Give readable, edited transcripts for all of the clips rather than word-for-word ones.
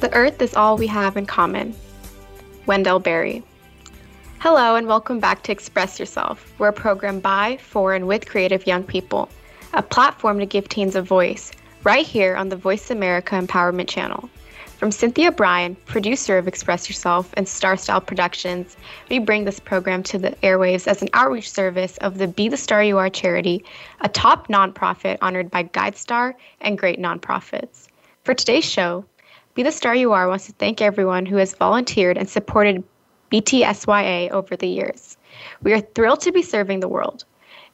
The Earth is all we have in common. Wendell Berry. Hello and welcome back to Express Yourself. We're a program by, for, and with creative young people. A platform to give teens a voice, right here on the Voice America Empowerment Channel. From Cynthia Bryan, producer of Express Yourself and Star Style Productions, we bring this program to the airwaves as an outreach service of the Be The Star You Are charity, a top nonprofit honored by GuideStar and great nonprofits. For today's show, Be The Star You Are wants to thank everyone who has volunteered and supported BTSYA over the years. We are thrilled to be serving the world.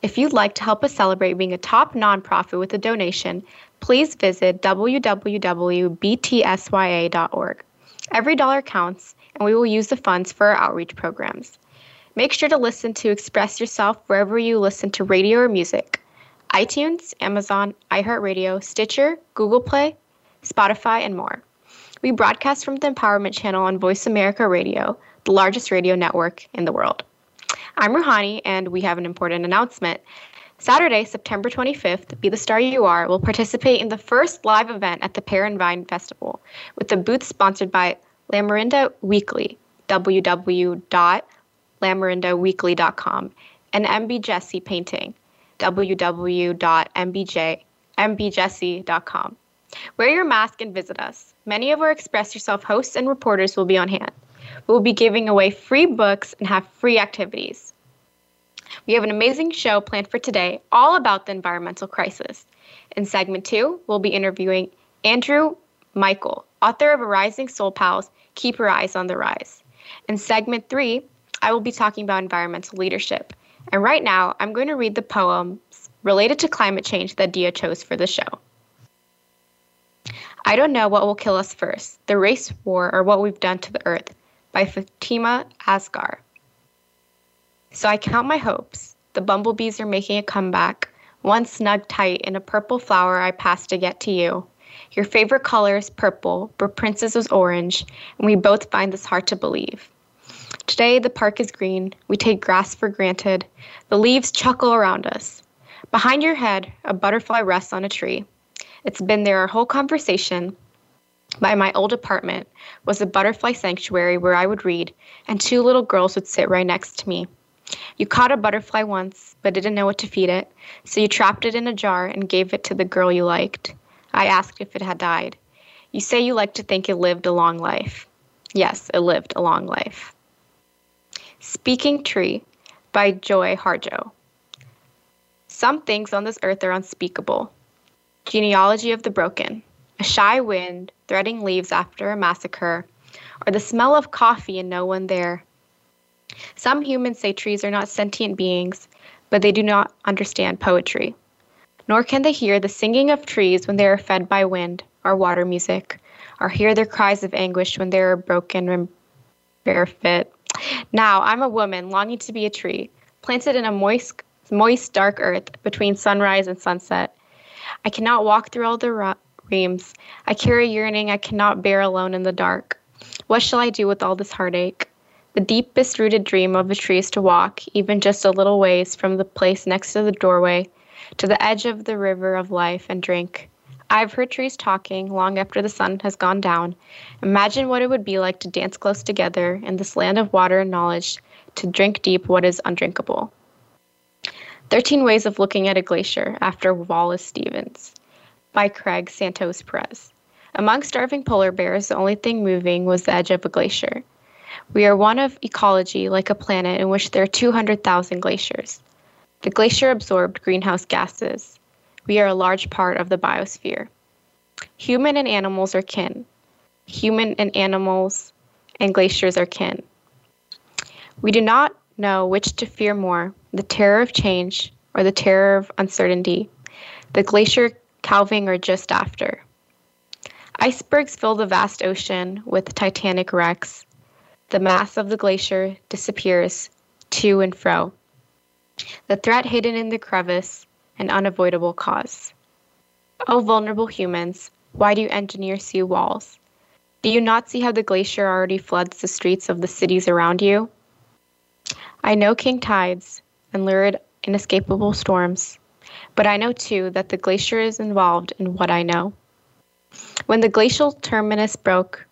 If you'd like to help us celebrate being a top nonprofit with a donation, please visit www.btsya.org. Every dollar counts, and we will use the funds for our outreach programs. Make sure to listen to Express Yourself wherever you listen to radio or music. iTunes, Amazon, iHeartRadio, Stitcher, Google Play, Spotify, and more. We broadcast from the Empowerment Channel on Voice America Radio, the largest radio network in the world. I'm Ruhani, and we have an important announcement. Saturday, September 25th, Be The Star You Are will participate in the first live event at the Pear and Vine Festival, with the booth sponsored by Lamorinda Weekly, www.lamorindaweekly.com, and MB Jesse Painting, www.mbjesse.com. Wear your mask and visit us. Many of our Express Yourself hosts and reporters will be on hand. We will be giving away free books and have free activities. We have an amazing show planned for today, all about the environmental crisis. In segment 2, we'll be interviewing Andrew Michael, author of Arising Soul Pals: Keep Your Eyes on the Rise. In segment 3, I will be talking about environmental leadership. And right now, I'm going to read the poems related to climate change that Dia chose for the show. I don't know what will kill us first, the race war or what we've done to the earth, by Fatima Asgar. So I count my hopes. The bumblebees are making a comeback. One snug tight in a purple flower I passed to get to you. Your favorite color is purple, but Prince's was orange, and we both find this hard to believe. Today the park is green. We take grass for granted. The leaves chuckle around us. Behind your head, a butterfly rests on a tree. It's been there our whole conversation. By my old apartment was a butterfly sanctuary where I would read, and two little girls would sit right next to me. You caught a butterfly once, but didn't know what to feed it, so you trapped it in a jar and gave it to the girl you liked. I asked if it had died. You say you like to think it lived a long life. Yes, it lived a long life. Speaking Tree by Joy Harjo. Some things on this earth are unspeakable. Genealogy of the broken, a shy wind threading leaves after a massacre, or the smell of coffee and no one there. Some humans say trees are not sentient beings, but they do not understand poetry. Nor can they hear the singing of trees when they are fed by wind or water music, or hear their cries of anguish when they are broken and barefoot. Now I'm a woman longing to be a tree, planted in a moist, dark earth between sunrise and sunset. I cannot walk through all the reams. I carry yearning I cannot bear alone in the dark. What shall I do with all this heartache? The deepest rooted dream of a tree is to walk, even just a little ways from the place next to the doorway, to the edge of the river of life and drink. I've heard trees talking long after the sun has gone down. Imagine what it would be like to dance close together in this land of water and knowledge, to drink deep what is undrinkable. 13 Ways of Looking at a Glacier, after Wallace Stevens, by Craig Santos Perez. Among starving polar bears, the only thing moving was the edge of a glacier. We are one of ecology, like a planet in which there are 200,000 glaciers. The glacier absorbed greenhouse gases. We are a large part of the biosphere. Human and animals are kin. Human and animals and glaciers are kin. We do not know which to fear more, the terror of change or the terror of uncertainty, the glacier calving or just after. Icebergs fill the vast ocean with titanic wrecks. The mass of the glacier disappears to and fro. The threat hidden in the crevice, an unavoidable cause. Oh, vulnerable humans, why do you engineer sea walls? Do you not see how the glacier already floods the streets of the cities around you? I know king tides and lurid, inescapable storms, but I know too that the glacier is involved in what I know. When the glacial terminus broke,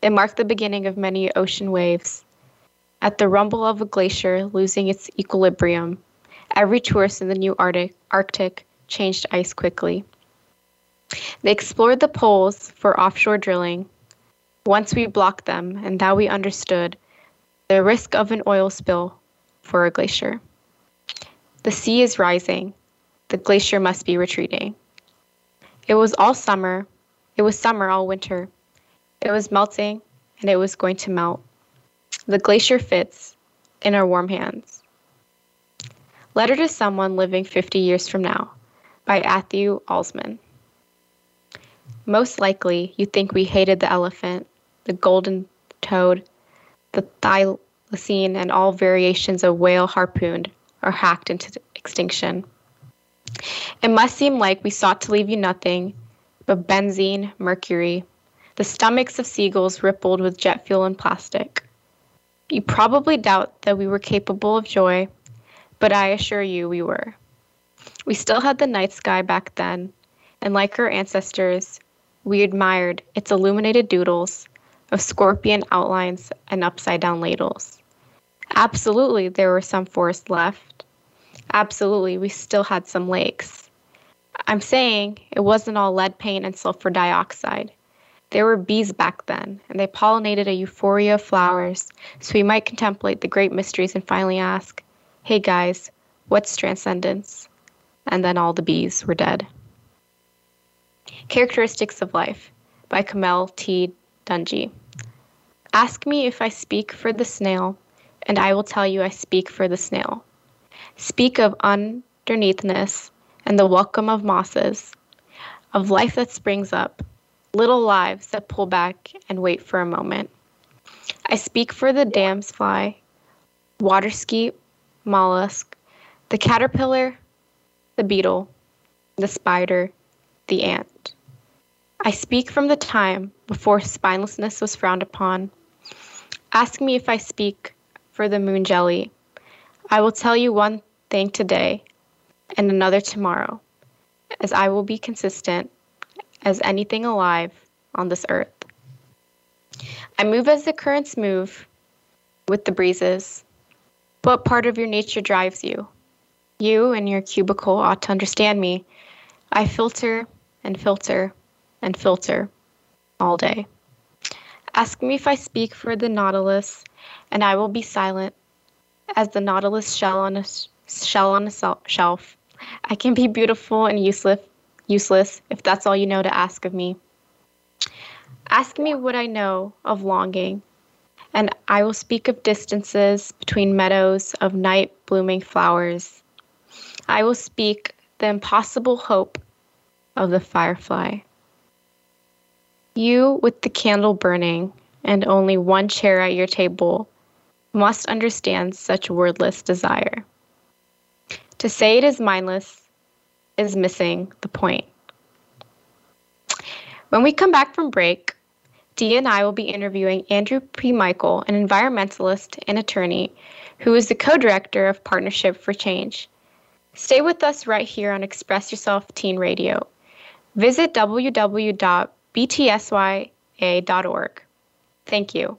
it marked the beginning of many ocean waves. At the rumble of a glacier losing its equilibrium, every tourist in the new Arctic changed ice quickly. They explored the poles for offshore drilling. Once we blocked them, and now we understood the risk of an oil spill for a glacier. The sea is rising. The glacier must be retreating. It was all summer. It was summer all winter. It was melting, and it was going to melt. The glacier fits in our warm hands. Letter to Someone Living 50 Years From Now by Athew Alsman. Most likely, you think we hated the elephant, the golden toad, the thylacine, and all variations of whale harpooned or hacked into extinction. It must seem like we sought to leave you nothing but benzene, mercury. The stomachs of seagulls rippled with jet fuel and plastic. You probably doubt that we were capable of joy, but I assure you we were. We still had the night sky back then, and like our ancestors, we admired its illuminated doodles of scorpion outlines and upside-down ladles. Absolutely, there were some forests left. Absolutely, we still had some lakes. I'm saying it wasn't all lead paint and sulfur dioxide. There were bees back then, and they pollinated a euphoria of flowers, so we might contemplate the great mysteries and finally ask, hey guys, what's transcendence? And then all the bees were dead. Characteristics of Life by Kamel T. Dungey. Ask me if I speak for the snail, and I will tell you I speak for the snail. Speak of underneathness and the welcome of mosses, of life that springs up, little lives that pull back and wait for a moment. I speak for the damsfly, water skeet, mollusk, the caterpillar, the beetle, the spider, the ant. I speak from the time before spinelessness was frowned upon. Ask me if I speak for the moon jelly. I will tell you one thing today and another tomorrow, as I will be consistent as anything alive on this earth. I move as the currents move with the breezes. What part of your nature drives you? You and your cubicle ought to understand me. I filter and filter and filter all day. Ask me if I speak for the nautilus, and I will be silent as the nautilus shell on a shelf. I can be beautiful and useless if that's all you know to ask of me. Ask me what I know of longing, and I will speak of distances between meadows of night blooming flowers. I will speak the impossible hope of the firefly. You with the candle burning and only one chair at your table must understand such wordless desire. To say it is mindless is missing the point. When we come back from break, Dee and I will be interviewing Andrew P. Michael, an environmentalist and attorney who is the co-director of Partnerships for Change. Stay with us right here on Express Yourself Teen Radio. Visit www.btsya.org. Thank you.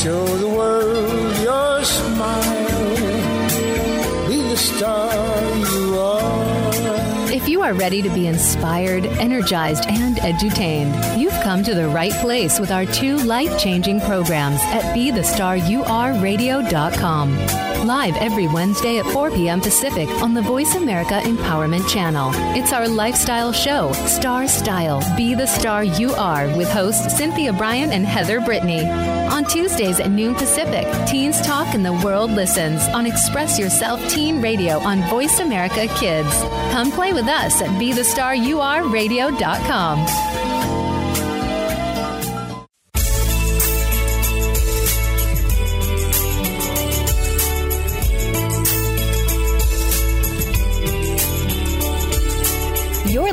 Show the world your smile. Be the star you are. If you are ready to be inspired, energized, and edutained, you've come to the right place with our two life-changing programs at BeTheStarURadio.com. Live every Wednesday at 4 p.m. Pacific on the Voice America Empowerment Channel. It's our lifestyle show, Star Style, Be the Star You Are, with hosts Cynthia Bryan and Heather Brittany. On Tuesdays at noon Pacific, teens talk and the world listens on Express Yourself Teen Radio on Voice America Kids. Come play with us at BeTheStarURadio.com. You're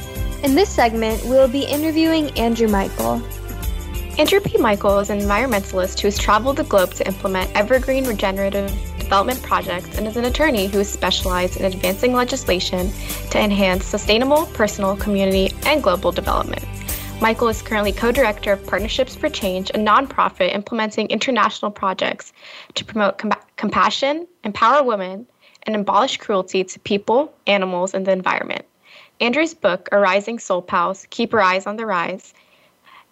In this segment, we'll be interviewing Andrew Michael. Andrew P. Michael is an environmentalist who has traveled the globe to implement evergreen regenerative development projects and is an attorney who is specialized in advancing legislation to enhance sustainable, personal, community, and global development. Michael is currently co-director of Partnerships for Change, a nonprofit implementing international projects to promote compassion, empower women, and abolish cruelty to people, animals, and the environment. Andrew's book, Arising Soul Pals: Keep Your Eyes on the Rise,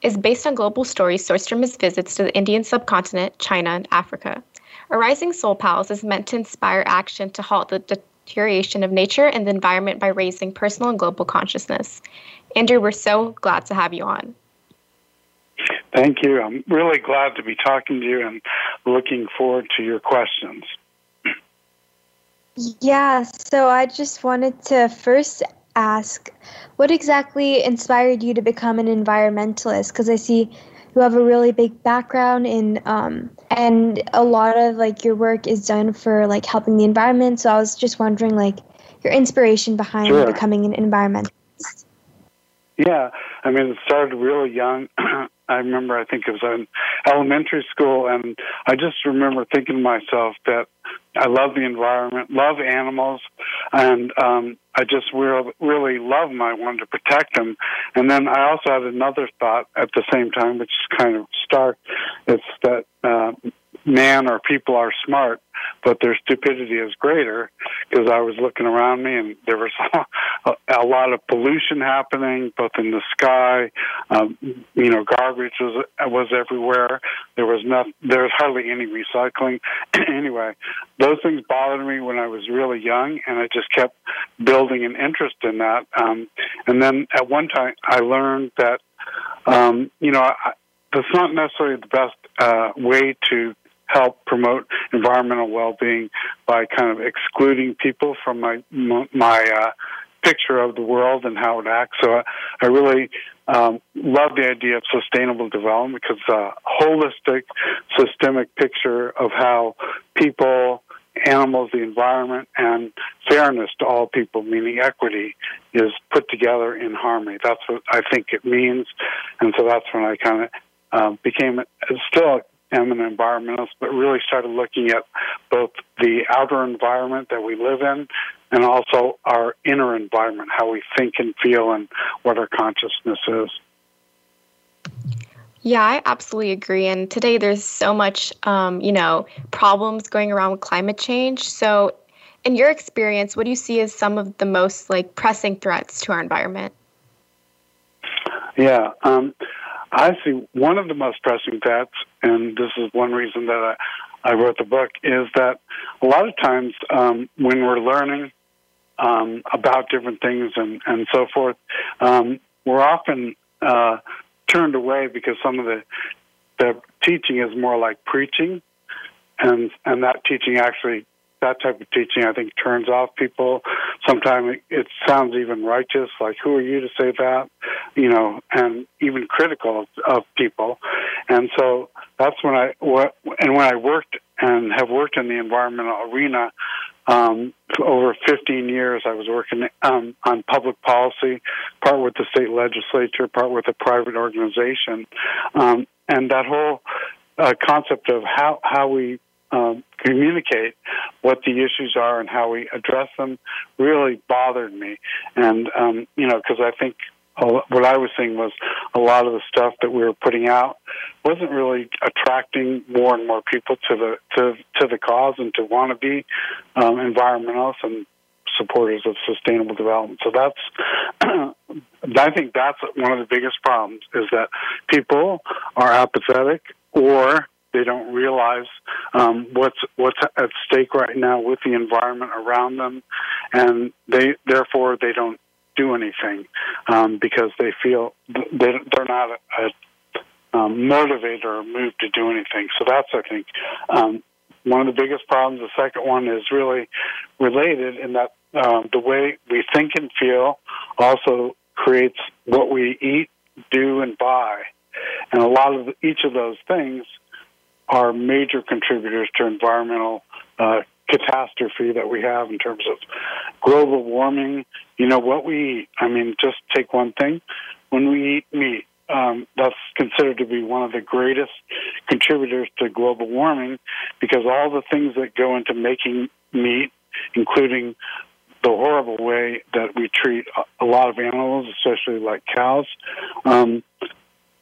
is based on global stories sourced from his visits to the Indian subcontinent, China, and Africa. Arising Soul Pals is meant to inspire action to halt the deterioration of nature and the environment by raising personal and global consciousness. Andrew, we're so glad to have you on. Thank you. I'm really glad to be talking to you and looking forward to your questions. Yeah, so I just wanted to first ask, what exactly inspired you to become an environmentalist? Because I see you have a really big background in, and a lot of like your work is done for like helping the environment. So I was just wondering, like, your inspiration behind becoming an environmentalist. Yeah, I mean, it started really young. I remember, I think it was in elementary school, and I just remember thinking to myself that I love the environment, love animals, and I just really love them. I wanted to protect them. And then I also had another thought at the same time, which is kind of stark. It's that man or people are smart, but their stupidity is greater, because I was looking around me and there was a lot of pollution happening, both in the sky. You know, garbage was everywhere. There was hardly any recycling. Anyway, those things bothered me when I was really young, and I just kept building an interest in that. And then at one time, I learned that that's not necessarily the best way to help promote environmental well-being, by kind of excluding people from my picture of the world and how it acts. So I really love the idea of sustainable development, because it's a holistic, systemic picture of how people, animals, the environment, and fairness to all people, meaning equity, is put together in harmony. That's what I think it means. And so that's when I kind of I'm an environmentalist, but really started looking at both the outer environment that we live in and also our inner environment, how we think and feel and what our consciousness is. Yeah, I absolutely agree. And today there's so much, problems going around with climate change. So in your experience, what do you see as some of the most pressing threats to our environment? Yeah, I see one of the most pressing facts, and this is one reason that I wrote the book, is that a lot of times when we're learning about different things and so forth, we're often turned away because some of the teaching is more like preaching, and that teaching actually, that type of teaching, I think, turns off people. Sometimes it sounds even righteous, like, who are you to say that? You know, and even critical of people. And so that's when I worked and have worked in the environmental arena for over 15 years. I was working on public policy, part with the state legislature, part with a private organization. And that whole concept of how we communicate what the issues are and how we address them really bothered me. And, you know, because I think what I was seeing was a lot of the stuff that we were putting out wasn't really attracting more and more people to the cause and to want to be environmentalists and supporters of sustainable development. So that's, I think that's one of the biggest problems, is that people are apathetic, or they don't realize what's at stake right now with the environment around them, and therefore they don't do anything because they feel they're not motivated or moved to do anything. So that's, I think, one of the biggest problems. The second one is really related in that the way we think and feel also creates what we eat, do, and buy, and a lot of each of those things are major contributors to environmental catastrophe that we have in terms of global warming. You know, what we eat. I mean, just take one thing. When we eat meat, that's considered to be one of the greatest contributors to global warming, because all the things that go into making meat, including the horrible way that we treat a lot of animals, especially like cows,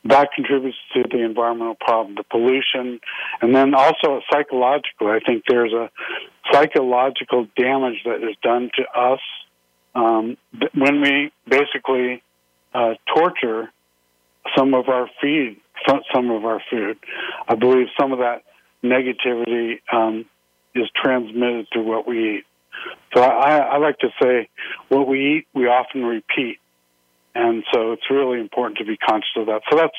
that contributes to the environmental problem, the pollution, and then also psychologically. I think there's a psychological damage that is done to us when we basically torture some of our food. I believe some of that negativity is transmitted through what we eat. So I like to say, what we eat, we often repeat. And so it's really important to be conscious of that. So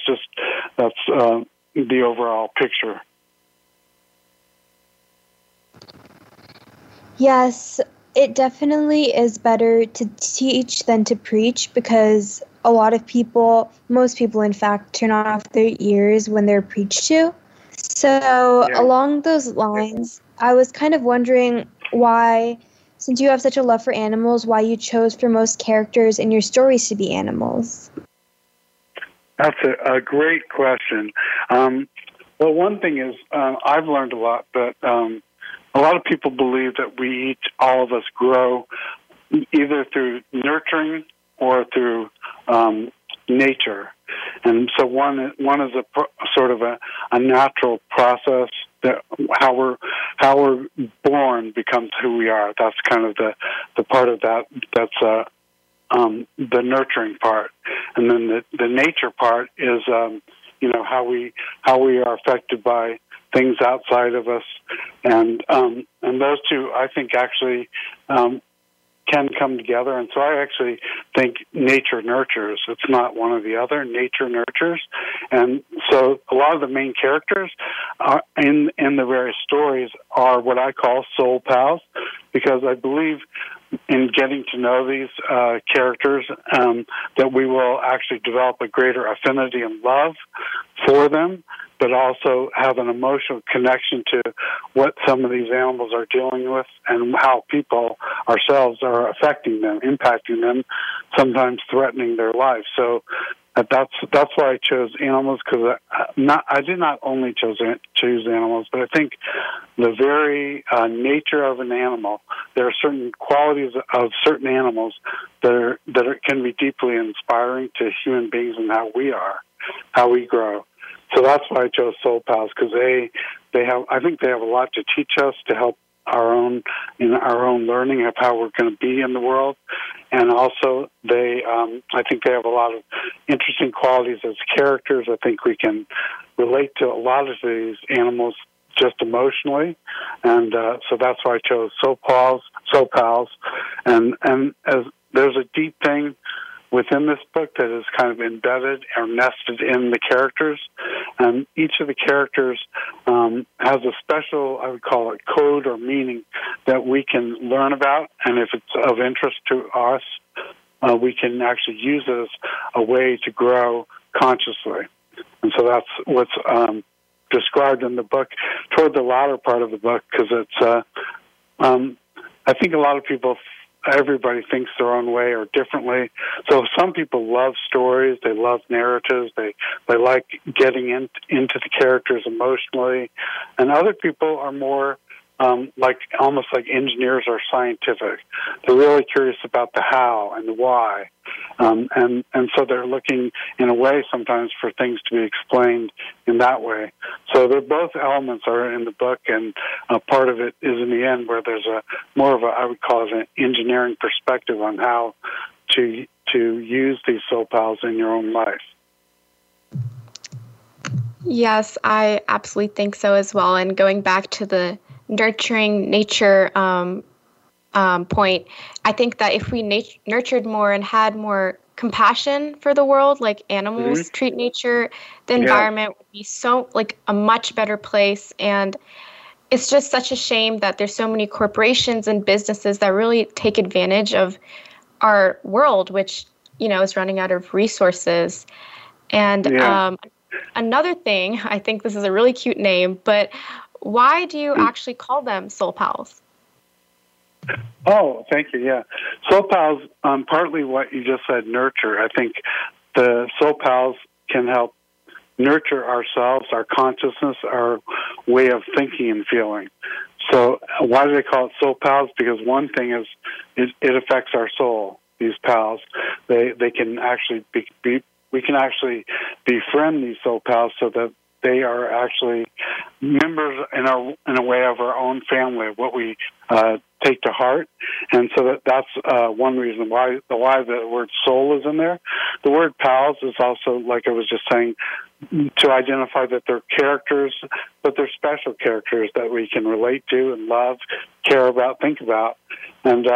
that's the overall picture. Yes, it definitely is better to teach than to preach, because a lot of people, most people in fact, turn off their ears when they're preached to. So yeah. Along those lines, I was kind of wondering why, since you have such a love for animals, why you chose for most characters in your stories to be animals? That's a great question. Well, one thing is, I've learned a lot, but a lot of people believe that we each, all of us, grow either through nurturing or through nature. And so one is a sort of a natural process, that how we're born becomes who we are. That's kind of the part of that that's the nurturing part, and then the nature part is how we are affected by things outside of us, and those two I think actually can come together. And so I actually think nature nurtures. It's not one or the other. Nature nurtures. And so a lot of the main characters in the various stories are what I call soul pals, because I believe in getting to know these characters that we will actually develop a greater affinity and love for them, but also have an emotional connection to what some of these animals are dealing with and how people ourselves are affecting them, impacting them, sometimes threatening their lives. So that's why I chose animals, because I did not only choose animals, but I think the very nature of an animal, there are certain qualities of certain animals that can be deeply inspiring to human beings and how we are, how we grow. So that's why I chose soul pals, because I think they have a lot to teach us, to help our own learning of how we're going to be in the world, And also, they, I think they have a lot of interesting qualities as characters. I think we can relate to a lot of these animals just emotionally, and so that's why I chose Soul Pals. And as there's a deep thing within this book that is kind of embedded or nested in the characters, and each of the characters has a special, I would call it, code or meaning that we can learn about, and if it's of interest to us, we can actually use it as a way to grow consciously. And so that's what's described in the book, toward the latter part of the book, because it's, I think a lot of people, everybody thinks their own way or differently. So some people love stories, they love narratives, they like getting into the characters emotionally, and other people are more like almost like engineers or scientific. They're really curious about the how and the why, and so they're looking in a way sometimes for things to be explained in that way. So they're both elements are in the book, and part of it is in the end where there's a more of a, I would call it, an engineering perspective on how to use these soul pals in your own life. Yes, I absolutely think so as well. And going back to the nurturing nature point, I think that if we nurtured more and had more compassion for the world, like animals mm-hmm. treat nature, the environment would be so like a much better place. And it's just such a shame that there's so many corporations and businesses that really take advantage of our world, which, you know, is running out of resources. And another thing, I think this is a really cute name, but why do you actually call them soul pals? Oh, thank you. Yeah. Soul pals, partly what you just said, nurture. I think the soul pals can help nurture ourselves, our consciousness, our way of thinking and feeling. So why do they call it soul pals? Because one thing is it affects our soul, these pals. They can actually be we can actually befriend these soul pals so that they are actually members in a way of our own family, what we take to heart. And so that's one reason why the word soul is in there. The word pals is also, like I was just saying, to identify that they're characters, but they're special characters that we can relate to and love, care about, think about. And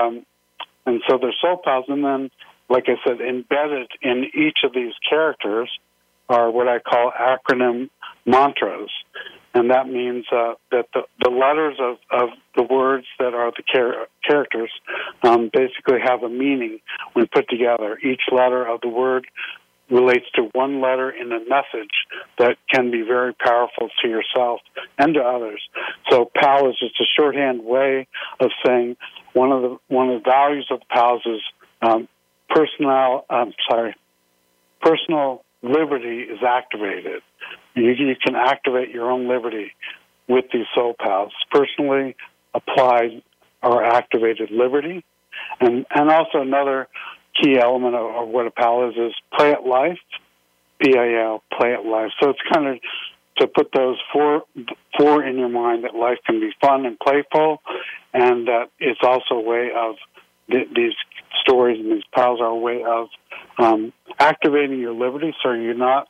so they're soul pals. And then, like I said, embedded in each of these characters are what I call acronym mantras. And that means that the letters of the words that are the characters basically have a meaning when put together. Each letter of the word relates to one letter in a message that can be very powerful to yourself and to others. So PAL is just a shorthand way of saying one of the values of PALs is personal liberty is activated. You can activate your own liberty with these soul pals. Personally applied or activated liberty. And also another key element of what a pal is play at life, PAL, play at life. So it's kind of to put those four in your mind, that life can be fun and playful, and it's also a way of these stories and these pals are a way of activating your liberty, so you're not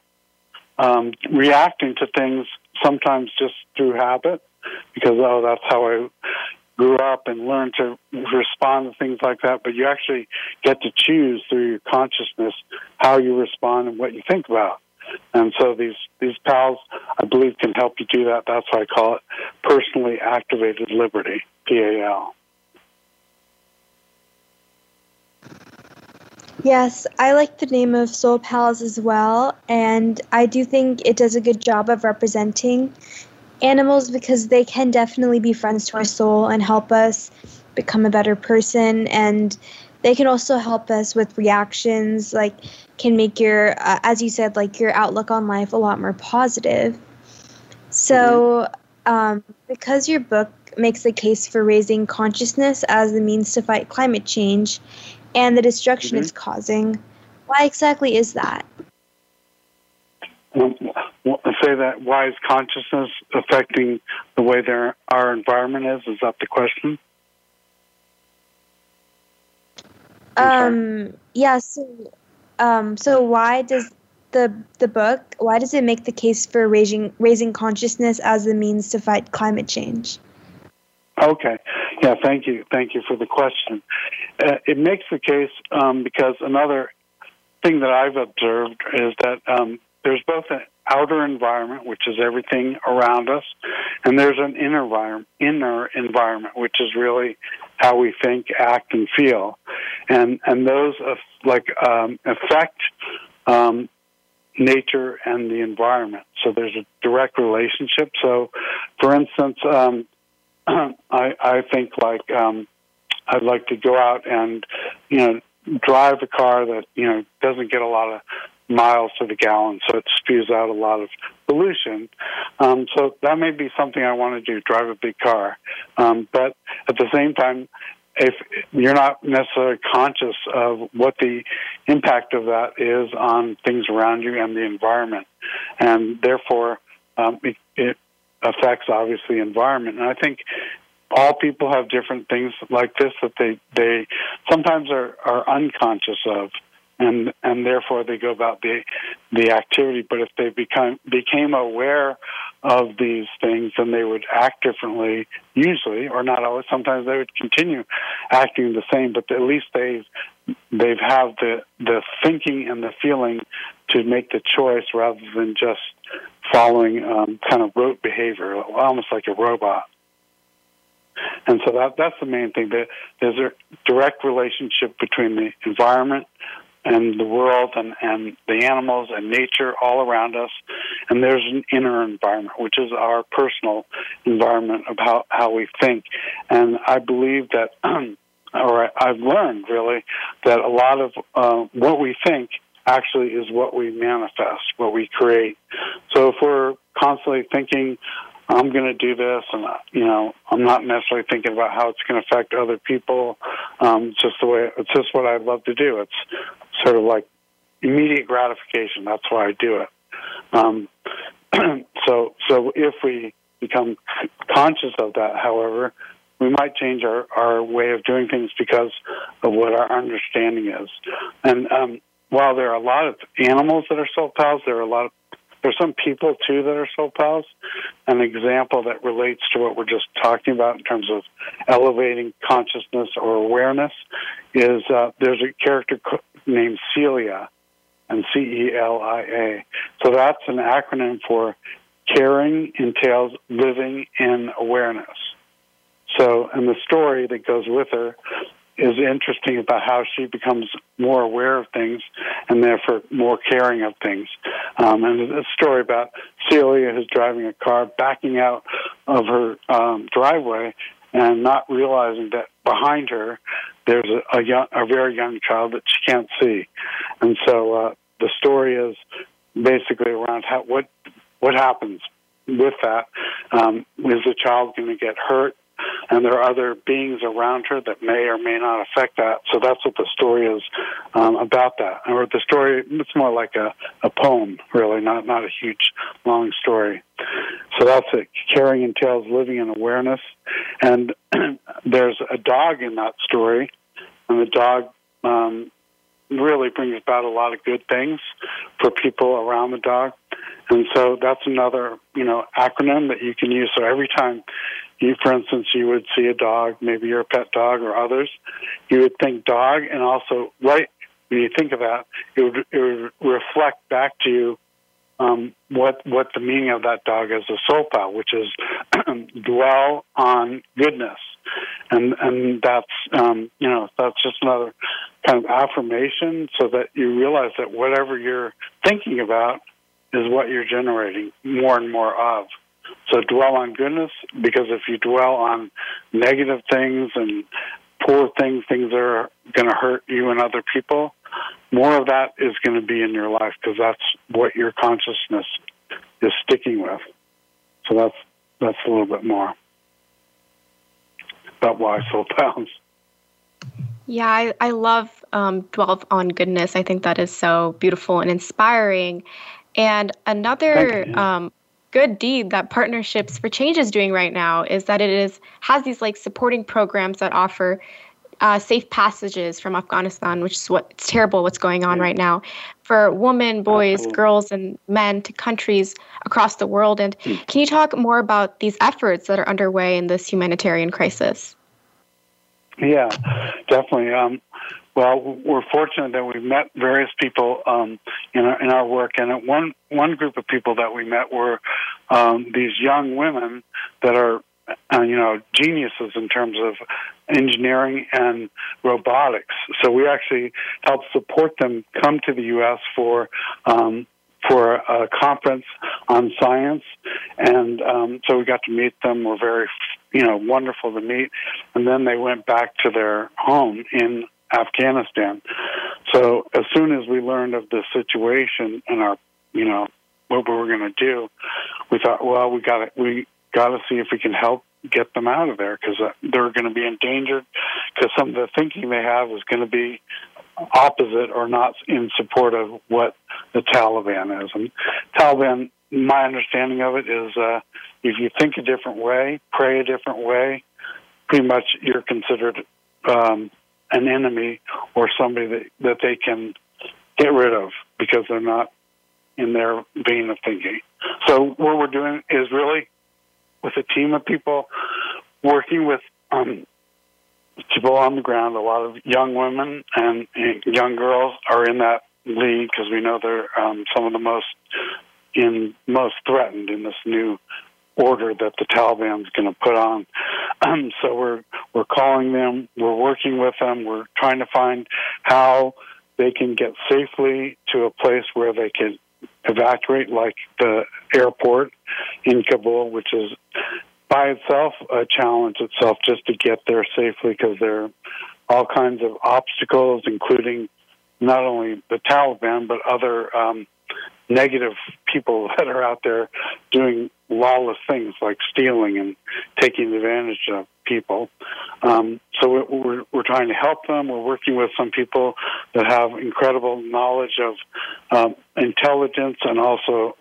reacting to things sometimes just through habit, because, oh, that's how I grew up and learned to respond to things like that. But you actually get to choose through your consciousness how you respond and what you think about. And so these pals, I believe, can help you do that. That's why I call it personally activated liberty, PAL. Yes, I like the name of Soul Pals as well, and I do think it does a good job of representing animals, because they can definitely be friends to our soul and help us become a better person, and they can also help us with reactions, like can make your, as you said, like your outlook on life a lot more positive. So because your book makes the case for raising consciousness as the means to fight climate change and the destruction it's causing, why exactly is that? Well, I say that, why is consciousness affecting the way our environment is? Is that the question? So why does the book, why does it make the case for raising consciousness as the means to fight climate change? Okay. Yeah, thank you. Thank you for the question. It makes the case because another thing that I've observed is that there's both an outer environment, which is everything around us, and there's an inner environment, which is really how we think, act, and feel. And those affect nature and the environment. So there's a direct relationship. So, for instance, I think I'd like to go out and, drive a car that, doesn't get a lot of miles to the gallon, so it spews out a lot of pollution. So that may be something I want to do, drive a big car. But at the same time, if you're not necessarily conscious of what the impact of that is on things around you and the environment, and therefore it affects, obviously, environment. And I think all people have different things like this that they sometimes are unconscious of, and therefore they go about the activity. But if they became aware of these things, then they would act differently, usually, or not always. Sometimes they would continue acting the same, but at least they've had the thinking and the feeling to make the choice rather than just following kind of rote behavior, almost like a robot. And so that's the main thing. There's a direct relationship between the environment and the world and the animals and nature all around us. And there's an inner environment, which is our personal environment of how we think. And I believe that, or I've learned really, that a lot of what we think actually is what we manifest, what we create. So if we're constantly thinking, I'm going to do this, and I'm not necessarily thinking about how it's going to affect other people. It's just what I love to do. It's sort of like immediate gratification. That's why I do it. So if we become conscious of that, however, we might change our way of doing things because of what our understanding is. And while there are a lot of animals that are soul pals, there's some people, too, that are soul pals. An example that relates to what we're just talking about in terms of elevating consciousness or awareness is there's a character named Celia, and C-E-L-I-A. So that's an acronym for Caring Entails Living in Awareness. So, and the story that goes with her is interesting about how she becomes more aware of things and therefore more caring of things. And there's a story about Celia who's driving a car, backing out of her driveway and not realizing that behind her there's a very young child that she can't see. And so the story is basically around what happens with that. Is the child going to get hurt? And there are other beings around her that may or may not affect that. So that's what the story is about that. Or the story, it's more like a poem, really, not a huge, long story. So that's it. Caring entails living in awareness. And there's a dog in that story, and the dog really brings about a lot of good things for people around the dog. And so that's another, acronym that you can use. So every time you would see a dog, maybe your pet dog or others, you would think dog, and also right when you think of that, it would reflect back to you what the meaning of that dog is, a soul pal, which is dwell on goodness, and that's that's just another kind of affirmation, so that you realize that whatever you're thinking about is what you're generating more and more of. So dwell on goodness, because if you dwell on negative things and poor things that are going to hurt you and other people, more of that is going to be in your life because that's what your consciousness is sticking with. So that's a little bit more about why soul pals. Yeah, I love dwell on goodness. I think that is so beautiful and inspiring. And another good deed that Partnerships for Change is doing right now is that it has these supporting programs that offer safe passages from Afghanistan, which is it's terrible what's going on right now, for women, boys, girls, and men to countries across the world. And can you talk more about these efforts that are underway in this humanitarian crisis? Yeah, definitely. Well, we're fortunate that we've met various people in our work, and one group of people that we met were these young women that are geniuses in terms of engineering and robotics. So we actually helped support them come to the U.S. for a conference on science, and so we got to meet them. We're very wonderful to meet, and then they went back to their home in Afghanistan. So as soon as we learned of the situation and our what we were going to do, we thought, well, we got to see if we can help get them out of there, because they're going to be endangered, because some of the thinking they have is going to be opposite or not in support of what the Taliban is. And Taliban, my understanding of it is, if you think a different way, pray a different way, pretty much you're considered an enemy or somebody that they can get rid of because they're not in their vein of thinking. So what we're doing is really with a team of people, working with people on the ground. A lot of young women and young girls are in that league because we know they're some of the most threatened in this new order that the Taliban's going to put on. So we're calling them, we're working with them, we're trying to find how they can get safely to a place where they can evacuate, like the airport in Kabul, which is by itself a challenge itself just to get there safely, because there are all kinds of obstacles, including not only the Taliban, but other negative people that are out there doing lawless things like stealing and taking advantage of people. So we're trying to help them. We're working with some people that have incredible knowledge of intelligence and also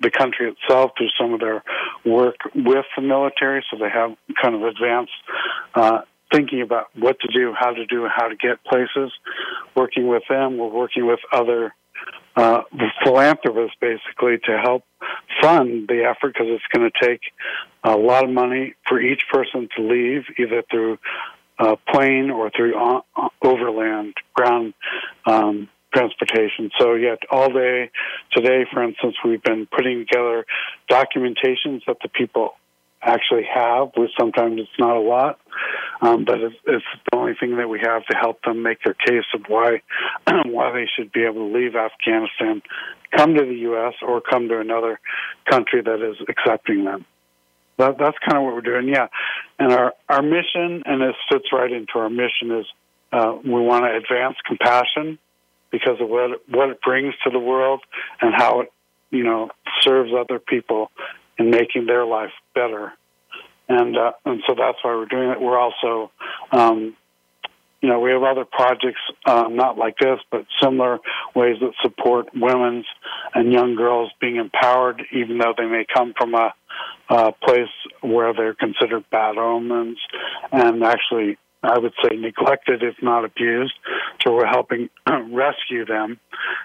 the country itself through some of their work with the military. So they have kind of advanced thinking about what to do, how to do, how to get places. Working with them, we're working with other philanthropists basically to help fund the effort, because it's going to take a lot of money for each person to leave, either through plane or through overland ground transportation. So all day today, for instance, we've been putting together documentations that the people actually have, which sometimes it's not a lot, but it's the only thing that we have to help them make their case of why they should be able to leave Afghanistan, come to the U.S., or come to another country that is accepting them. That's kind of what we're doing, And our mission, and this fits right into our mission, is we want to advance compassion because of what it brings to the world and how it, serves other people in making their life better. And so that's why we're doing it. We're also, we have other projects, not like this, but similar ways that support women's and young girls being empowered, even though they may come from a place where they're considered bad omens and actually, I would say, neglected if not abused. So we're helping rescue them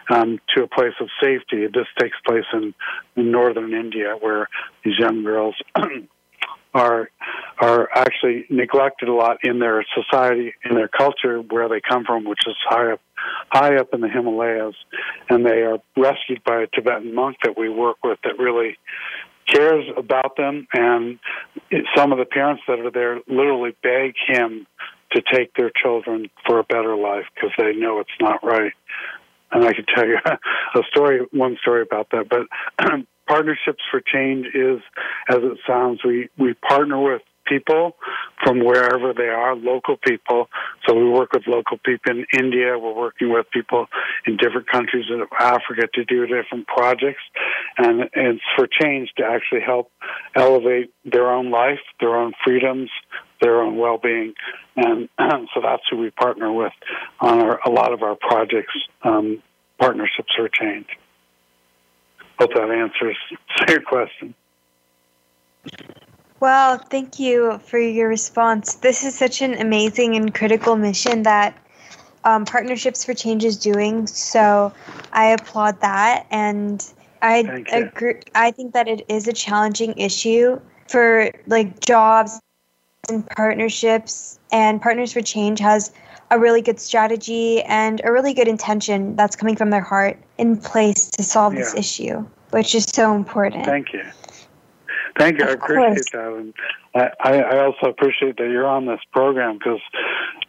to a place of safety. This takes place in northern India, where these young girls are actually neglected a lot in their society, in their culture where they come from, which is high up in the Himalayas, and they are rescued by a Tibetan monk that we work with that really cares about them, and some of the parents that are there literally beg him to take their children for a better life because they know it's not right. And I can tell you one story about that. But Partnerships for Change is, as it sounds, we partner with people from wherever they are, local people. So we work with local people in India. We're working with people in different countries in Africa to do different projects. And it's for change to actually help elevate their own life, their own freedoms, their own well-being. And so that's who we partner with on a lot of our projects, Partnerships for Change. Hope that answers your question. Wow, thank you for your response. This is such an amazing and critical mission that Partnerships for Change is doing. So I applaud that. And I agree. I think that it is a challenging issue for like jobs and partnerships, and Partners for Change has a really good strategy and a really good intention that's coming from their heart in place to solve this issue, which is so important. Thank you. Thank you. Of course. I appreciate that. And I also appreciate that you're on this program, because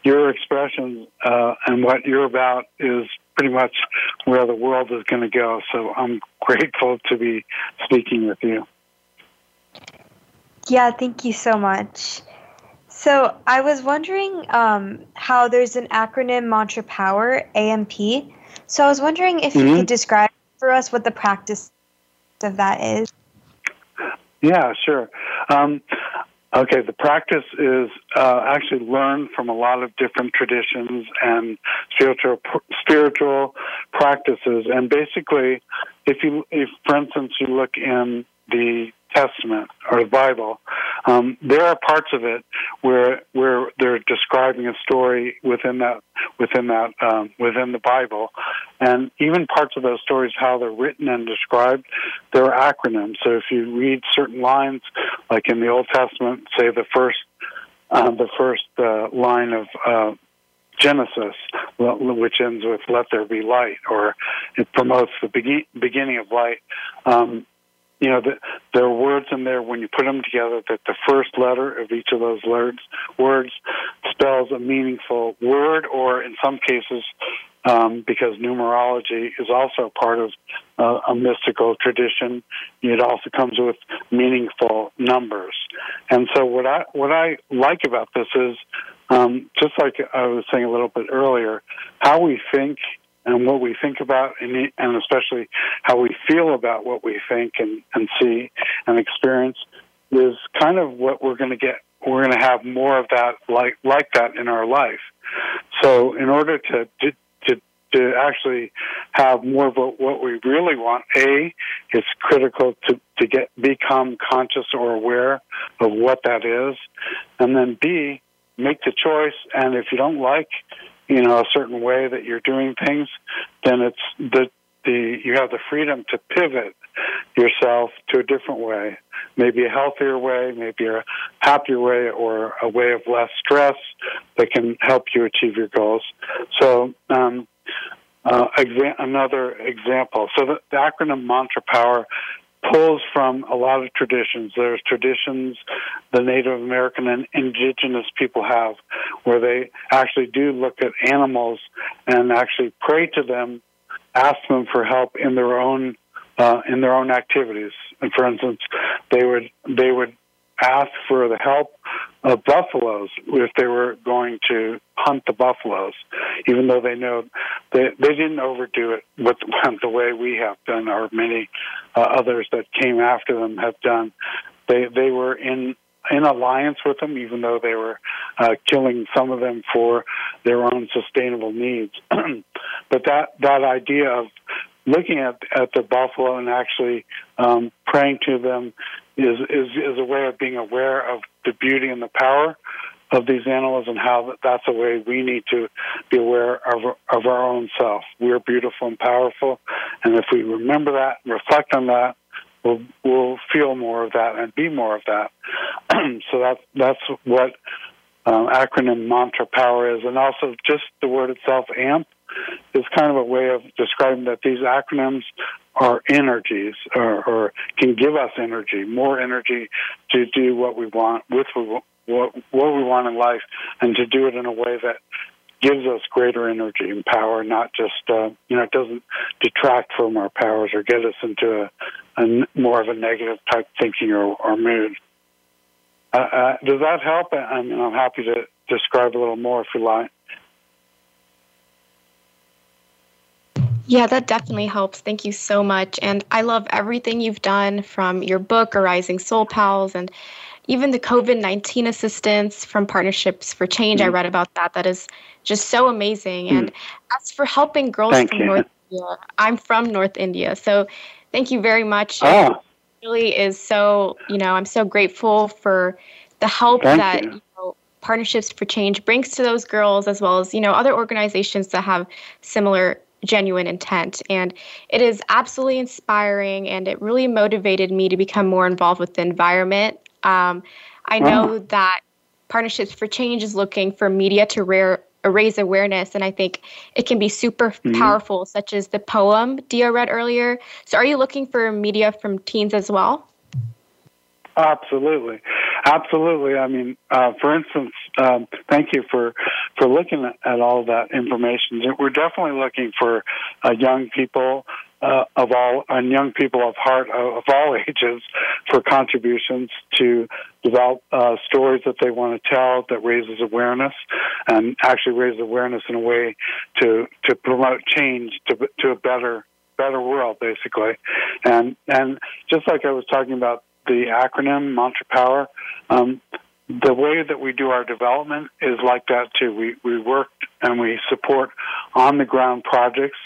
your expressions and what you're about is pretty much where the world is going to go. So I'm grateful to be speaking with you. Yeah, thank you so much. So I was wondering how there's an acronym, Mantra Power, AMP. So I was wondering if you could describe for us what the practice of that is. Yeah, sure. Okay, the practice is actually learned from a lot of different traditions and spiritual practices. And basically, if for instance, you look in the Testament or the Bible, there are parts of it where they're describing a story within the Bible, and even parts of those stories, how they're written and described, they're acronyms. So if you read certain lines, like in the Old Testament, say the first line of Genesis, which ends with "Let there be light," or it promotes the beginning of light. You know, there are words in there, when you put them together, that the first letter of each of those words spells a meaningful word, or in some cases, because numerology is also part of a mystical tradition, it also comes with meaningful numbers. And so what I like about this is, just like I was saying a little bit earlier, how we think and what we think about, and especially how we feel about what we think and see and experience, is kind of what we're going to get. We're going to have more of that, like that in our life. So in order to actually have more of what we really want, it's critical to become conscious or aware of what that is, and then B, make the choice. And if you don't like, you know, a certain way that you're doing things, then it's you have the freedom to pivot yourself to a different way, maybe a healthier way, maybe a happier way, or a way of less stress that can help you achieve your goals. So another example. So the acronym Mantra Power pulls from a lot of traditions. There's traditions the Native American and indigenous people have, where they actually do look at animals and actually pray to them, ask them for help in their own activities. And for instance, they would ask for the help of buffaloes if they were going to hunt the buffaloes, even though they know they didn't overdo it with the way we have done, or many others that came after them have done. They were in alliance with them, even though they were killing some of them for their own sustainable needs. But that idea of looking at the buffalo and actually praying to them is a way of being aware of the beauty and the power of these animals, and how that's a way we need to be aware of our own self. We're beautiful and powerful, and if we remember that, reflect on that, we'll feel more of that and be more of that. So that's what acronym Mantra Power is. And also just the word itself, AMP, is kind of a way of describing that these acronyms are energies, or can give us energy, more energy to do what we want with what we want in life, and to do it in a way that gives us greater energy and power, not just, it doesn't detract from our powers or get us into a more of a negative type thinking or mood. Does that help? I mean, I'm happy to describe a little more if you like. Yeah, that definitely helps. Thank you so much. And I love everything you've done, from your book, Arising Soul Pals, and even the COVID-19 assistance from Partnerships for Change. I read about that. That is just so amazing. And as for helping girls from North India, I'm from North India. So thank you very much. Oh. really is so, you know, I'm so grateful for the help that Partnerships for Change brings to those girls, as well as, you know, other organizations that have similar genuine intent. And it is absolutely inspiring, and it really motivated me to become more involved with the environment. I know that Partnerships for Change is looking for media to raise awareness, and I think it can be super powerful, such as the poem Dia read earlier. So are you looking for media from teens as well? Absolutely. I mean, for instance, thank you for looking at all that information. We're definitely looking for young people and young people of heart of all ages for contributions to develop stories that they want to tell that raises awareness, and actually raises awareness in a way to promote change to a better world, basically. And just like I was talking about the acronym Mantra Power, the way that we do our development is like that too. We work and we support on the ground projects,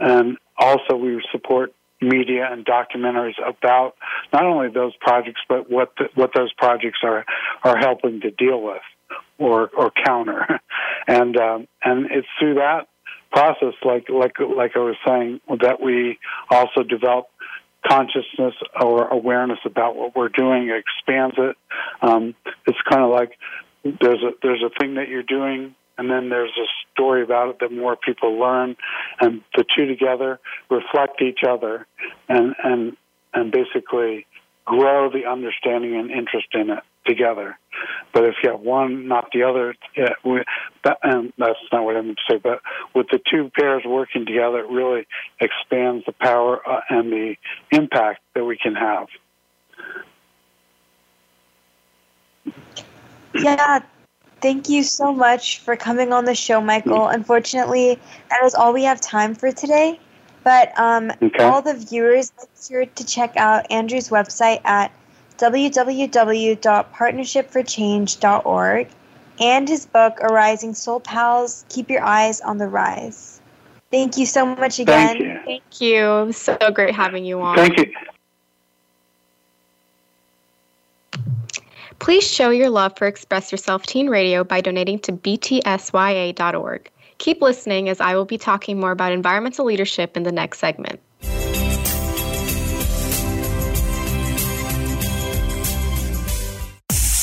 and also we support media and documentaries about not only those projects, but what those projects are helping to deal with or counter. And it's through that process, like I was saying, that we also develop consciousness or awareness about what we're doing. It expands it. It's kind of like there's a thing that you're doing, and then there's a story about it that more people learn, and the two together reflect each other, and basically grow the understanding and interest in it together. But if you have one, not the other, that's not what I meant to say, but with the two pairs working together, it really expands the power and the impact that we can have. Yeah, thank you so much for coming on the show, Michael. Unfortunately, that is all we have time for today. But all the viewers, make sure to check out Andrew's website at www.partnershipforchange.org and his book, Arising Soul Pals: Keep Your Eyes on the Rise. Thank you so much again. Thank you. It was so great having you on. Thank you. Please show your love for Express Yourself Teen Radio by donating to btsya.org. Keep listening, as I will be talking more about environmental leadership in the next segment.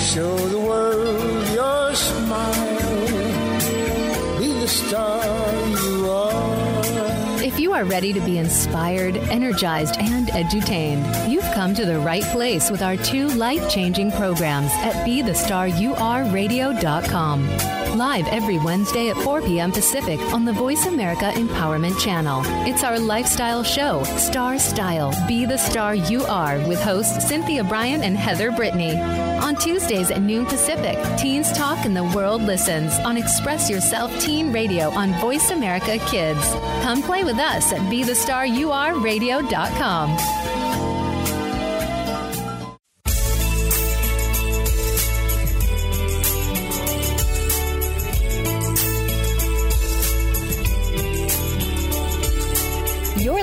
Show the world your smile. Be the star you are. If you are ready to be inspired, energized, and edutained, you've come to the right place with our two life-changing programs at BeTheStarYouAreRadio.com. Live every Wednesday at 4 p.m. Pacific on the Voice America Empowerment Channel. It's our lifestyle show, Star Style, Be the Star You Are, with hosts Cynthia Bryan and Heather Brittany. On Tuesdays at noon Pacific, teens talk and the world listens on Express Yourself Teen Radio on Voice America Kids. Come play with us at BeTheStarYouAreRadio.com. You're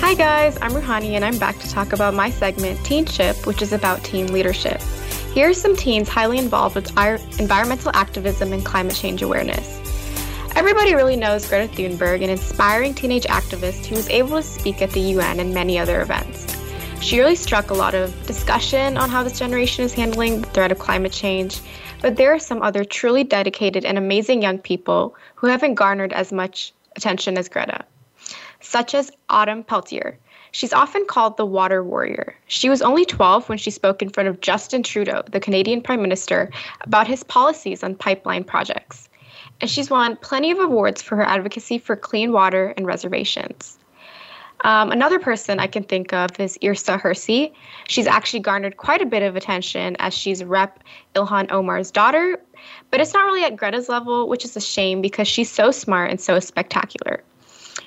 Hi guys, I'm Ruhani, and I'm back to talk about my segment, Teenship, which is about teen leadership. Here are some teens highly involved with environmental activism and climate change awareness. Everybody really knows Greta Thunberg, an inspiring teenage activist who was able to speak at the UN and many other events. She really struck a lot of discussion on how this generation is handling the threat of climate change. But there are some other truly dedicated and amazing young people who haven't garnered as much attention as Greta, such as Autumn Peltier. She's often called the water warrior. She was only 12 when she spoke in front of Justin Trudeau, the Canadian Prime Minister, about his policies on pipeline projects. And she's won plenty of awards for her advocacy for clean water and reservations. Another person I can think of is Irsa Hersey. She's actually garnered quite a bit of attention as she's Rep. Ilhan Omar's daughter, but it's not really at Greta's level, which is a shame because she's so smart and so spectacular.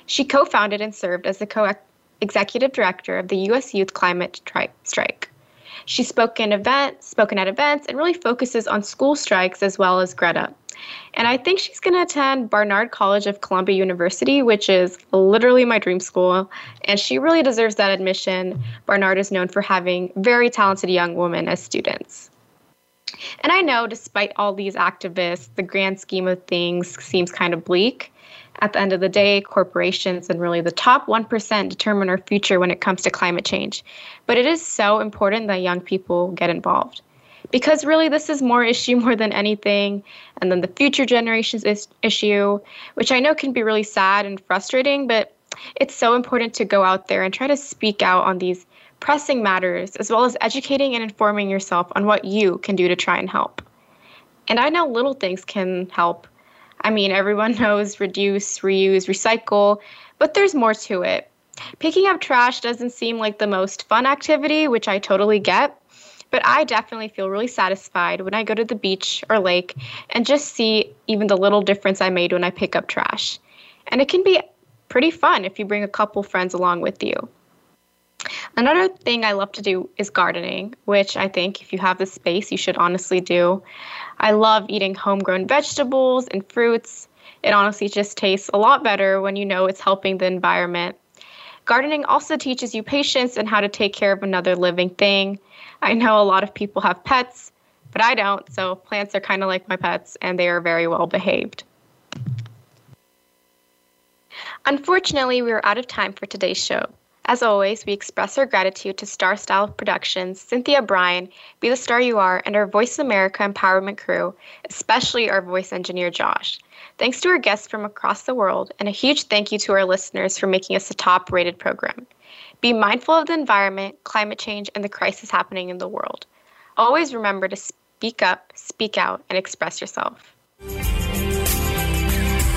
She co-founded and served as the executive director of the U.S. Youth Climate Strike. She's spoken at events and really focuses on school strikes as well as Greta. And I think she's going to attend Barnard College of Columbia University, which is literally my dream school. And she really deserves that admission. Barnard is known for having very talented young women as students. And I know despite all these activists, the grand scheme of things seems kind of bleak. At the end of the day, corporations and really the top 1% determine our future when it comes to climate change. But it is so important that young people get involved. Because really, this is more issue more than anything, and then the future generations issue, which I know can be really sad and frustrating, but it's so important to go out there and try to speak out on these pressing matters, as well as educating and informing yourself on what you can do to try and help. And I know little things can help. I mean, everyone knows reduce, reuse, recycle, but there's more to it. Picking up trash doesn't seem like the most fun activity, which I totally get, but I definitely feel really satisfied when I go to the beach or lake and just see even the little difference I made when I pick up trash. And it can be pretty fun if you bring a couple friends along with you. Another thing I love to do is gardening, which I think if you have the space, you should honestly do. I love eating homegrown vegetables and fruits. It honestly just tastes a lot better when you know it's helping the environment. Gardening also teaches you patience and how to take care of another living thing. I know a lot of people have pets, but I don't, so plants are kind of like my pets, and they are very well behaved. Unfortunately, we are out of time for today's show. As always, we express our gratitude to Star Style Productions, Cynthia Bryan, Be The Star You Are, and our Voice America Empowerment crew, especially our voice engineer, Josh. Thanks to our guests from across the world, and a huge thank you to our listeners for making us a top-rated program. Be mindful of the environment, climate change, and the crisis happening in the world. Always remember to speak up, speak out, and express yourself.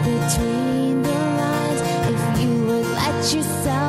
Between the lines, if you would let yourself